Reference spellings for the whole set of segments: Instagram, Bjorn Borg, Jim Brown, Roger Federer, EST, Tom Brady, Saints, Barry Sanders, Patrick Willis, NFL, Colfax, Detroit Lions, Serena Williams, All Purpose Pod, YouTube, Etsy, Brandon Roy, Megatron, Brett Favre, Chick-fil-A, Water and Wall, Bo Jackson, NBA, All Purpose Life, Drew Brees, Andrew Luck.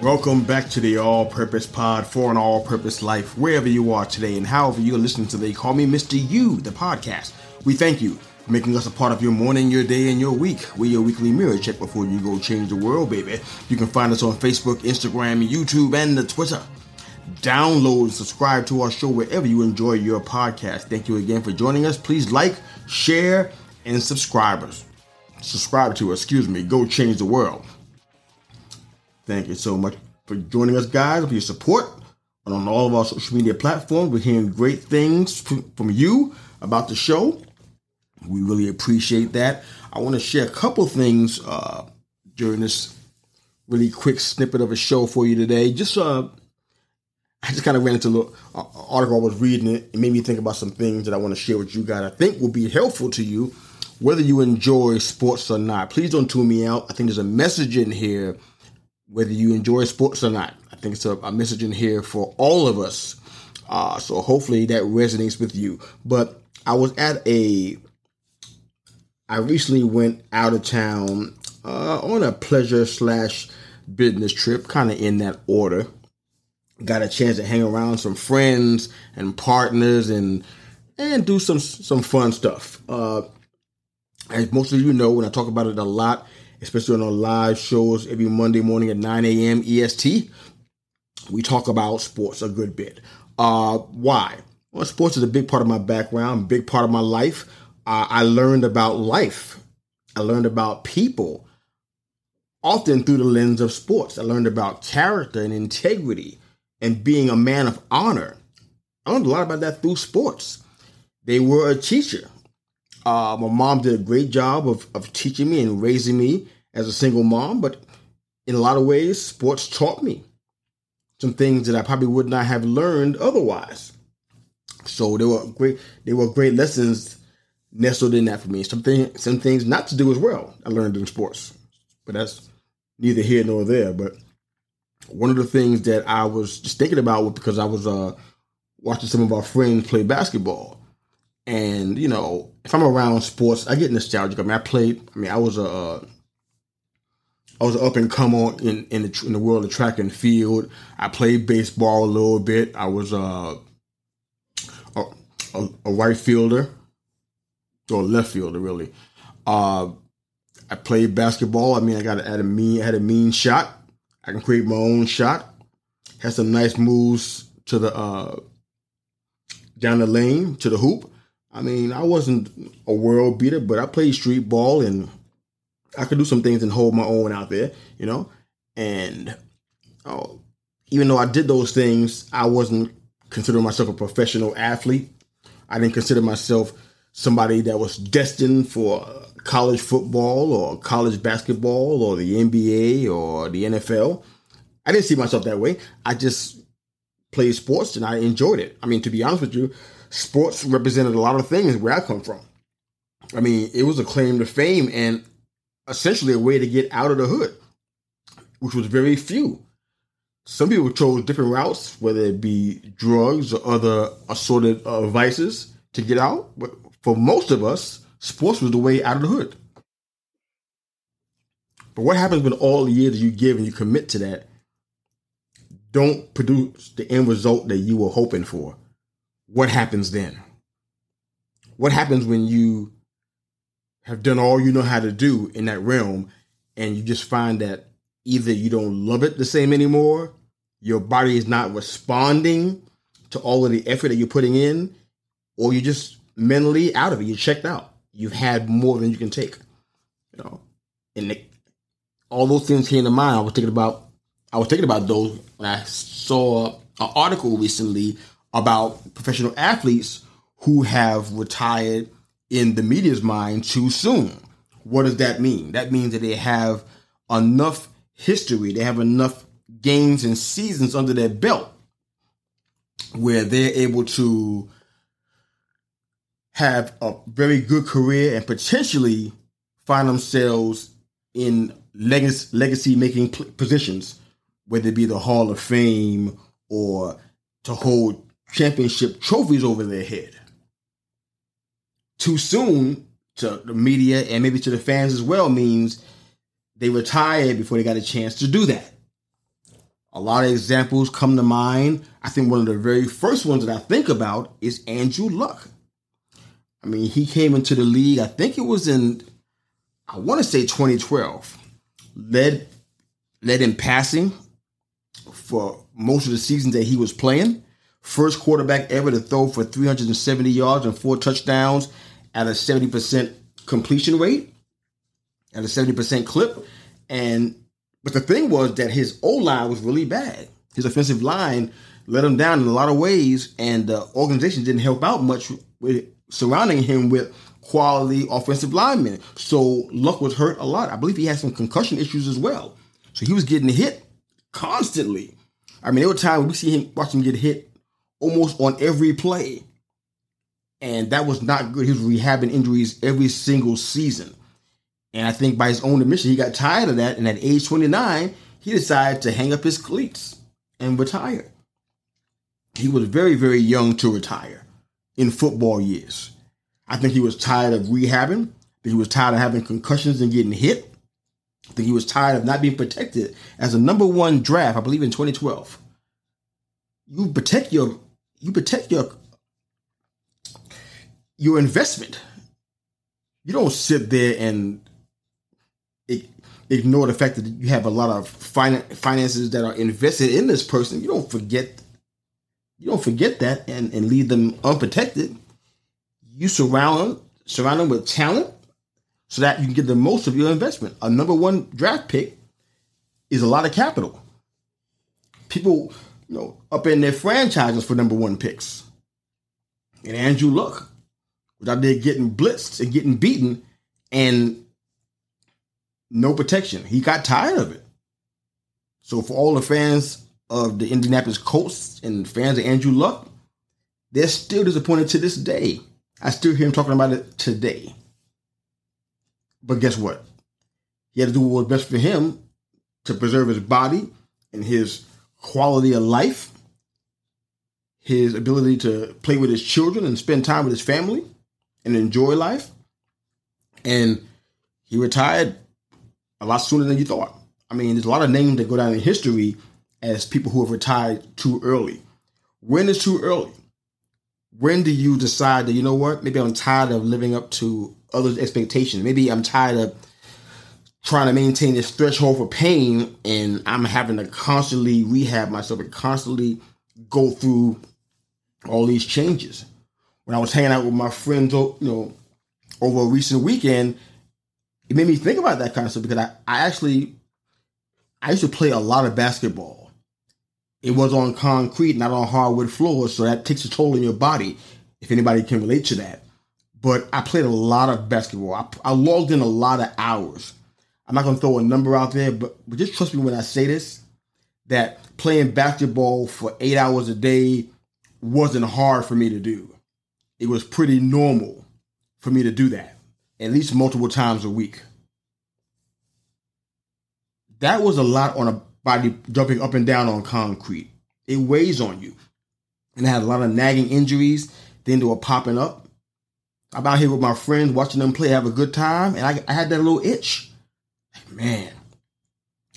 Welcome back to the All Purpose Pod for an All Purpose Life, wherever you are today and however you're listening to They Call Me Mista Yu, the podcast. We thank you for making us a part of your morning, your day, and your week. We're your weekly mirror check before you go change the world, baby. You can find us on Facebook, Instagram, YouTube, and the Twitter. Download and subscribe to our show wherever you enjoy your podcast. Thank you again for joining us. Please like, share, and subscribe to us. Go change the world. Thank you so much for joining us, guys, for your support. And on all of our social media platforms, we're hearing great things from you about the show. We really appreciate that. I want to share a couple things during this really quick snippet of a show for you today. I just kind of ran into a little article I was reading. It made me think about some things that I want to share with you guys. I think will be helpful to you, whether you enjoy sports or not. Please don't tune me out. I think there's a message in here. Whether you enjoy sports or not, I think it's a message in here for all of us. So hopefully that resonates with you. But I recently went out of town on a pleasure/business trip, kind of in that order. Got a chance to hang around some friends and partners and do some fun stuff. As most of you know, when I talk about it a lot, especially on our live shows every Monday morning at 9 a.m. EST, we talk about sports a good bit. Why? Well, sports is a big part of my background, big part of my life. I learned about life. I learned about people, often through the lens of sports. I learned about character and integrity and being a man of honor. I learned a lot about that through sports. They were a teacher. My mom did a great job of teaching me and raising me as a single mom, but in a lot of ways, sports taught me some things that I probably would not have learned otherwise. So they were great lessons nestled in that for me. Some things not to do as well I learned in sports, but that's neither here nor there. But one of the things that I was just thinking about was because I was watching some of our friends play basketball. And, you know, if I'm around sports, I get nostalgic. I was an up-and-comer in the world of track and field. I played baseball a little bit. I was a right fielder, or left fielder, really. I played basketball. I had a mean shot. I can create my own shot. Had some nice moves to the down the lane, to the hoop. I mean, I wasn't a world beater, but I played street ball and I could do some things and hold my own out there, you know? And even though I did those things, I wasn't considering myself a professional athlete. I didn't consider myself somebody that was destined for college football or college basketball or the NBA or the NFL. I didn't see myself that way. I just played sports and I enjoyed it. I mean, to be honest with you, sports represented a lot of things where I come from. I mean, it was a claim to fame and essentially a way to get out of the hood, which was very few. Some people chose different routes, whether it be drugs or other assorted vices to get out. But for most of us, sports was the way out of the hood. But what happens when all the years you give and you commit to that don't produce the end result that you were hoping for? What happens then? What happens when you have done all you know how to do in that realm and you just find that either you don't love it the same anymore, your body is not responding to all of the effort that you're putting in, or you're just mentally out of it. You're checked out. You've had more than you can take. You know, and all those things came to mind. I was thinking about those when I saw an article recently about professional athletes who have retired in the media's mind too soon. What does that mean? That means that they have enough history, they have enough games and seasons under their belt where they're able to have a very good career and potentially find themselves in legacy-making positions, whether it be the Hall of Fame or to hold championship trophies over their head. Too soon to the media and maybe to the fans as well means they retired before they got a chance to do that. A lot of examples come to mind. I think one of the very first ones that I think about is Andrew Luck. I mean, he came into the league, I think it was in, I want to say 2012, led in passing for most of the seasons that he was playing. First quarterback ever to throw for 370 yards and 4 touchdowns at a 70% completion rate, at a 70% clip. But the thing was that his O-line was really bad. His offensive line let him down in a lot of ways, and the organization didn't help out much with surrounding him with quality offensive linemen. So Luck was hurt a lot. I believe he had some concussion issues as well. So he was getting hit constantly. I mean, there were times we watched him get hit almost on every play. And that was not good. He was rehabbing injuries every single season. And I think by his own admission, he got tired of that. And at age 29, he decided to hang up his cleats and retire. He was very, very young to retire in football years. I think he was tired of rehabbing. He was tired of having concussions and getting hit. I think he was tired of not being protected as a number one draft, I believe in 2012. You protect your investment. You don't sit there and ignore the fact that you have a lot of finances that are invested in this person. You don't forget that and leave them unprotected. You surround them with talent so that you can get the most of your investment. A number one draft pick is a lot of capital. People, up in their franchises for number one picks. And Andrew Luck was out there getting blitzed and getting beaten and no protection. He got tired of it. So for all the fans of the Indianapolis Colts and fans of Andrew Luck, they're still disappointed to this day. I still hear him talking about it today. But guess what? He had to do what was best for him to preserve his body and his quality of life, his ability to play with his children and spend time with his family and enjoy life. And he retired a lot sooner than you thought. I mean, there's a lot of names that go down in history as people who have retired too early. When is too early? When do you decide that, maybe I'm tired of living up to others' expectations. Maybe I'm tired of trying to maintain this threshold for pain, and I'm having to constantly rehab myself and constantly go through all these changes. When I was hanging out with my friends, over a recent weekend, it made me think about that kind of stuff because I used to play a lot of basketball. It was on concrete, not on hardwood floors, so that takes a toll on your body, if anybody can relate to that. But I played a lot of basketball. I logged in a lot of hours. I'm not going to throw a number out there, but just trust me when I say this, that playing basketball for 8 hours a day wasn't hard for me to do. It was pretty normal for me to do that, at least multiple times a week. That was a lot on a body jumping up and down on concrete. It weighs on you. And I had a lot of nagging injuries. Then they were popping up. I'm out here with my friends, watching them play, have a good time. And I had that little itch. Like, man,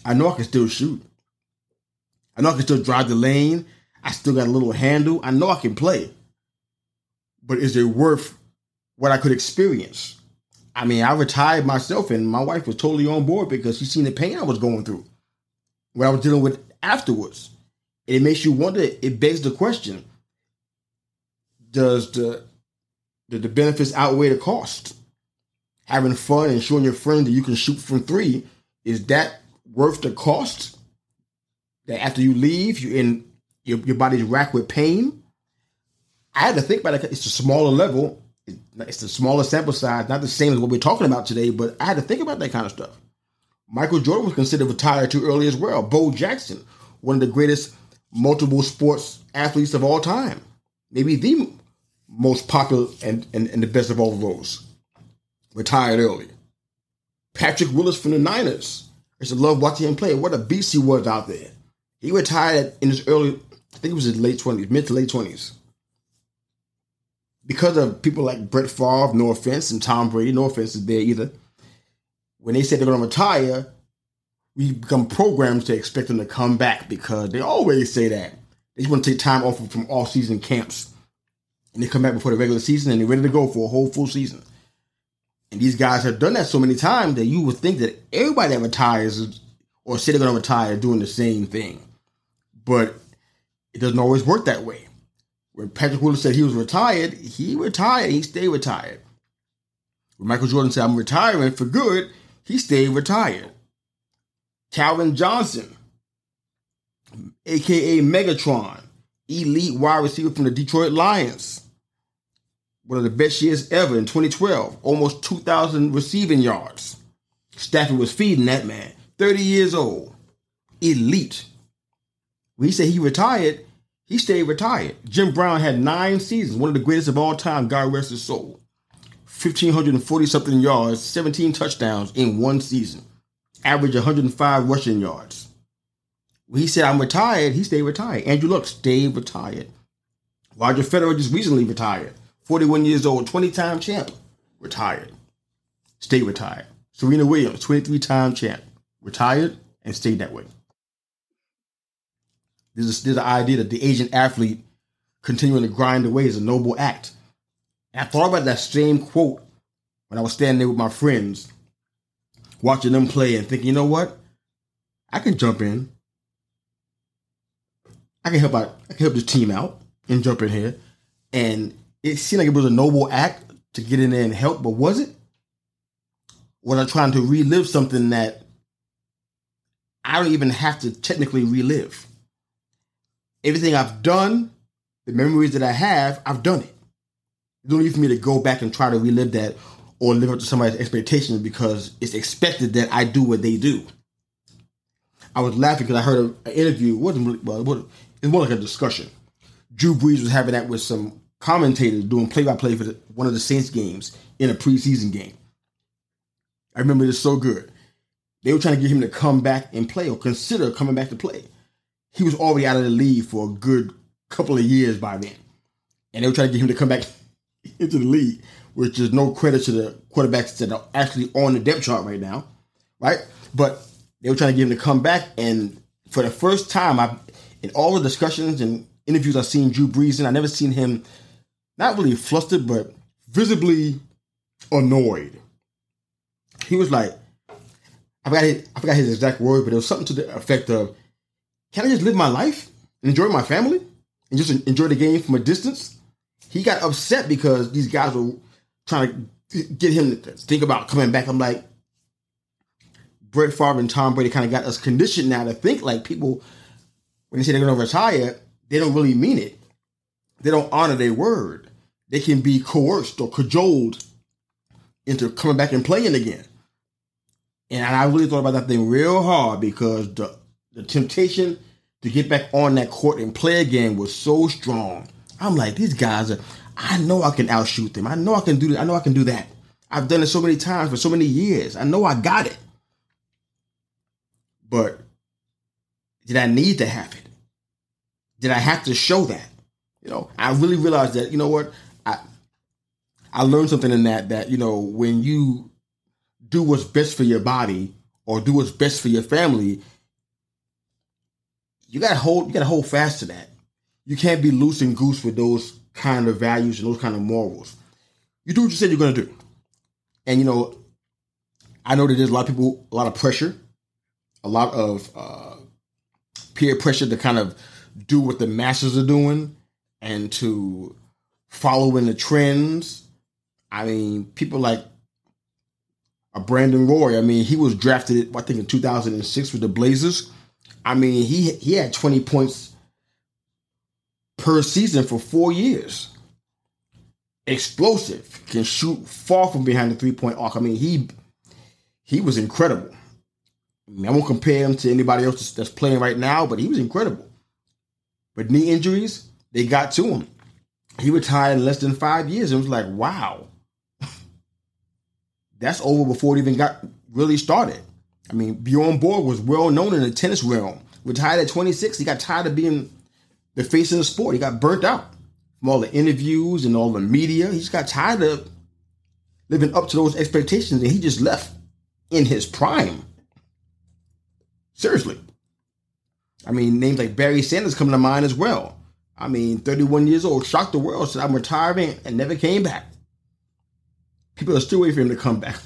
I know I can still shoot. I know I can still drive the lane. I still got a little handle. I know I can play. But is it worth what I could experience? I mean, I retired myself, and my wife was totally on board because she seen the pain I was going through. what I was dealing with afterwards. And it makes you wonder, it begs the question, does the benefits outweigh the cost? Having fun and showing your friend that you can shoot from three, is that worth the cost? That after you leave, your body's racked with pain? I had to think about it. It's a smaller level. It's the smaller sample size, not the same as what we're talking about today, but I had to think about that kind of stuff. Michael Jordan was considered retired too early as well. Bo Jackson, one of the greatest multiple sports athletes of all time. Maybe the most popular and the best of all those. Retired early. Patrick Willis from the Niners. I used to love watching him play. What a beast he was out there. He retired in his early, I think it was his late 20s, mid to late 20s. Because of people like Brett Favre, no offense, and Tom Brady, no offense is there either. When they say they're going to retire, we become programmed to expect them to come back because they always say that. They just want to take time off from all-season camps. And they come back before the regular season and they're ready to go for a whole full season. And these guys have done that so many times that you would think that everybody that retires or say they're going to retire doing the same thing. But it doesn't always work that way. When Patrick Willis said he was retired, he retired. He stayed retired. When Michael Jordan said, I'm retiring for good, he stayed retired. Calvin Johnson, a.k.a. Megatron, elite wide receiver from the Detroit Lions. One of the best years ever in 2012. Almost 2,000 receiving yards. Stafford was feeding that man. 30 years old. Elite. When he said he retired, he stayed retired. Jim Brown had 9 seasons. One of the greatest of all time. God rest his soul. 1,540-something yards, 17 touchdowns in one season. Average 105 rushing yards. When he said, I'm retired, he stayed retired. Andrew Luck stayed retired. Roger Federer just recently retired. 41 years old, 20-time champ. Retired. Stayed retired. Serena Williams, 23-time champ. Retired and stayed that way. There's the idea that the aging athlete continuing to grind away is a noble act. And I thought about that same quote when I was standing there with my friends, watching them play and thinking, you know what? I can jump in. I can help out. I can help this team out and jump in here. And it seemed like it was a noble act to get in there and help, but was it? Was I trying to relive something that I don't even have to technically relive? Everything I've done, the memories that I have, I've done it. It's no need for me to go back and try to relive that or live up to somebody's expectations because it's expected that I do what they do. I was laughing because I heard an interview. It wasn't more like a discussion. Drew Brees was having that with some commentators doing play-by-play for one of the Saints games in a preseason game. I remember this so good. They were trying to get him to come back and play or consider coming back to play. He was already out of the league for a good couple of years by then. And they were trying to get him to come back into the league, which is no credit to the quarterbacks that are actually on the depth chart right now, right? But they were trying to get him to come back, and for the first time, in all the discussions and interviews I've seen Drew Brees in, I've never seen him not really flustered, but visibly annoyed. He was like, I forgot his exact word, but it was something to the effect of, can I just live my life and enjoy my family and just enjoy the game from a distance? He got upset because these guys were trying to get him to think about coming back. I'm like, Brett Favre and Tom Brady kind of got us conditioned now to think like people, when they say they're going to retire, they don't really mean it. They don't honor their word. They can be coerced or cajoled into coming back and playing again. And I really thought about that thing real hard because the temptation to get back on that court and play again was so strong. I'm like, these guys I know I can outshoot them. I know I can do this. I know I can do that. I've done it so many times for so many years. I know I got it. But did I need to have it? Did I have to show that? I really realized that, I learned something in that, when you do what's best for your body or do what's best for your family, you gotta hold fast to that. You can't be loose and goose with those kind of values and those kind of morals. You do what you said you're going to do. And, I know that there's a lot of people, a lot of pressure, a lot of peer pressure to kind of do what the masters are doing and to follow in the trends. I mean, people like a Brandon Roy. I mean, he was drafted, I think, in 2006 with the Blazers. I mean, he had 20 points per season for 4 years. Explosive, can shoot far from behind the three-point arc. I mean, he was incredible. I mean, I won't compare him to anybody else that's playing right now, but he was incredible. But knee injuries, they got to him. He retired in less than 5 years. It was like, wow. That's over before it even got really started. I mean, Bjorn Borg was well known in the tennis realm. Retired at 26. He got tired of being the face of the sport. He got burnt out from all the interviews and all the media. He just got tired of living up to those expectations, and he just left in his prime. Seriously. I mean, names like Barry Sanders come to mind as well. I mean, 31 years old, shocked the world, said, I'm retiring, and never came back. People are still waiting for him to come back.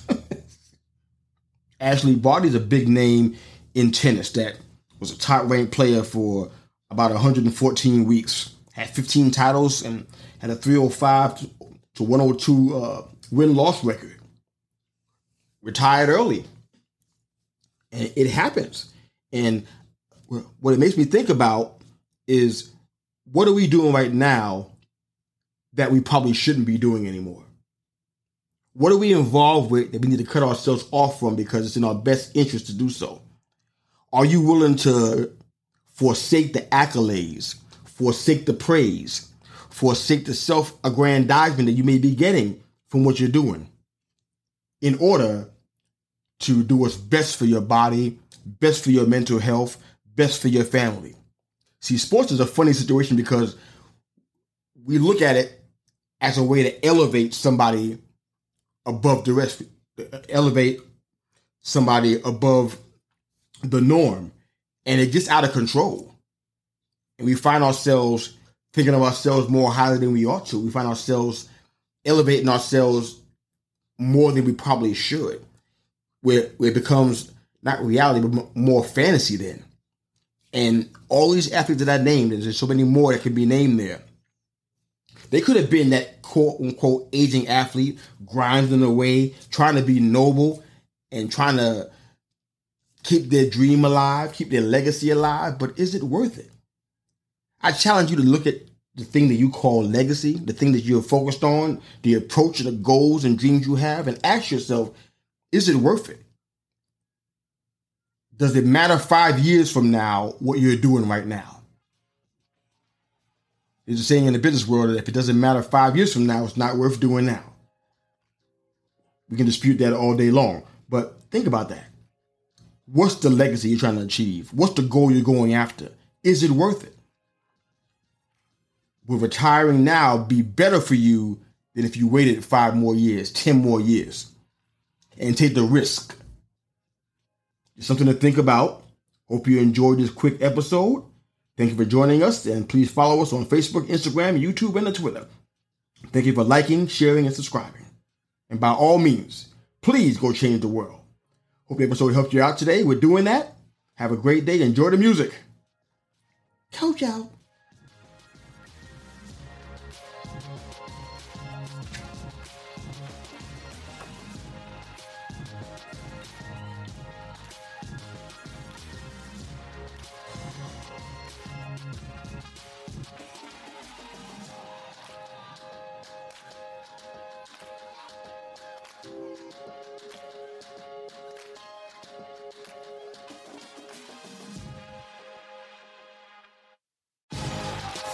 Ashley Barty's a big name in tennis that was a top-ranked player for about 114 weeks, had 15 titles, and had a 305 to 102 win-loss record. Retired early. And it happens. And what it makes me think about is, what are we doing right now that we probably shouldn't be doing anymore? What are we involved with that we need to cut ourselves off from because it's in our best interest to do so? Are you willing to forsake the accolades, forsake the praise, forsake the self-aggrandizement that you may be getting from what you're doing in order to do what's best for your body, best for your mental health, best for your family? See, sports is a funny situation because we look at it as a way to elevate somebody above the rest, elevate somebody above the norm, and it gets out of control. And we find ourselves thinking of ourselves more highly than we ought to. We find ourselves elevating ourselves more than we probably should, where it becomes not reality, but more fantasy then. And all these athletes that I named, and there's so many more that could be named there, they could have been that quote-unquote aging athlete, grinding away, trying to be noble, and trying to keep their dream alive, keep their legacy alive, but is it worth it? I challenge you to look at the thing that you call legacy, the thing that you're focused on, the approach, the goals and dreams you have, and ask yourself, is it worth it? Does it matter 5 years from now what you're doing right now? There's a saying in the business world that if it doesn't matter 5 years from now, it's not worth doing now. We can dispute that all day long, but think about that. What's the legacy you're trying to achieve? What's the goal you're going after? Is it worth it? Will retiring now be better for you than if you waited 5 more years, 10 more years, and take the risk? It's something to think about. Hope you enjoyed this quick episode. Thank you for joining us, and please follow us on Facebook, Instagram, YouTube, and Twitter. Thank you for liking, sharing, and subscribing. And by all means, please go change the world. Hope the episode helped you out today. We're doing that. Have a great day. Enjoy the music. Coach out.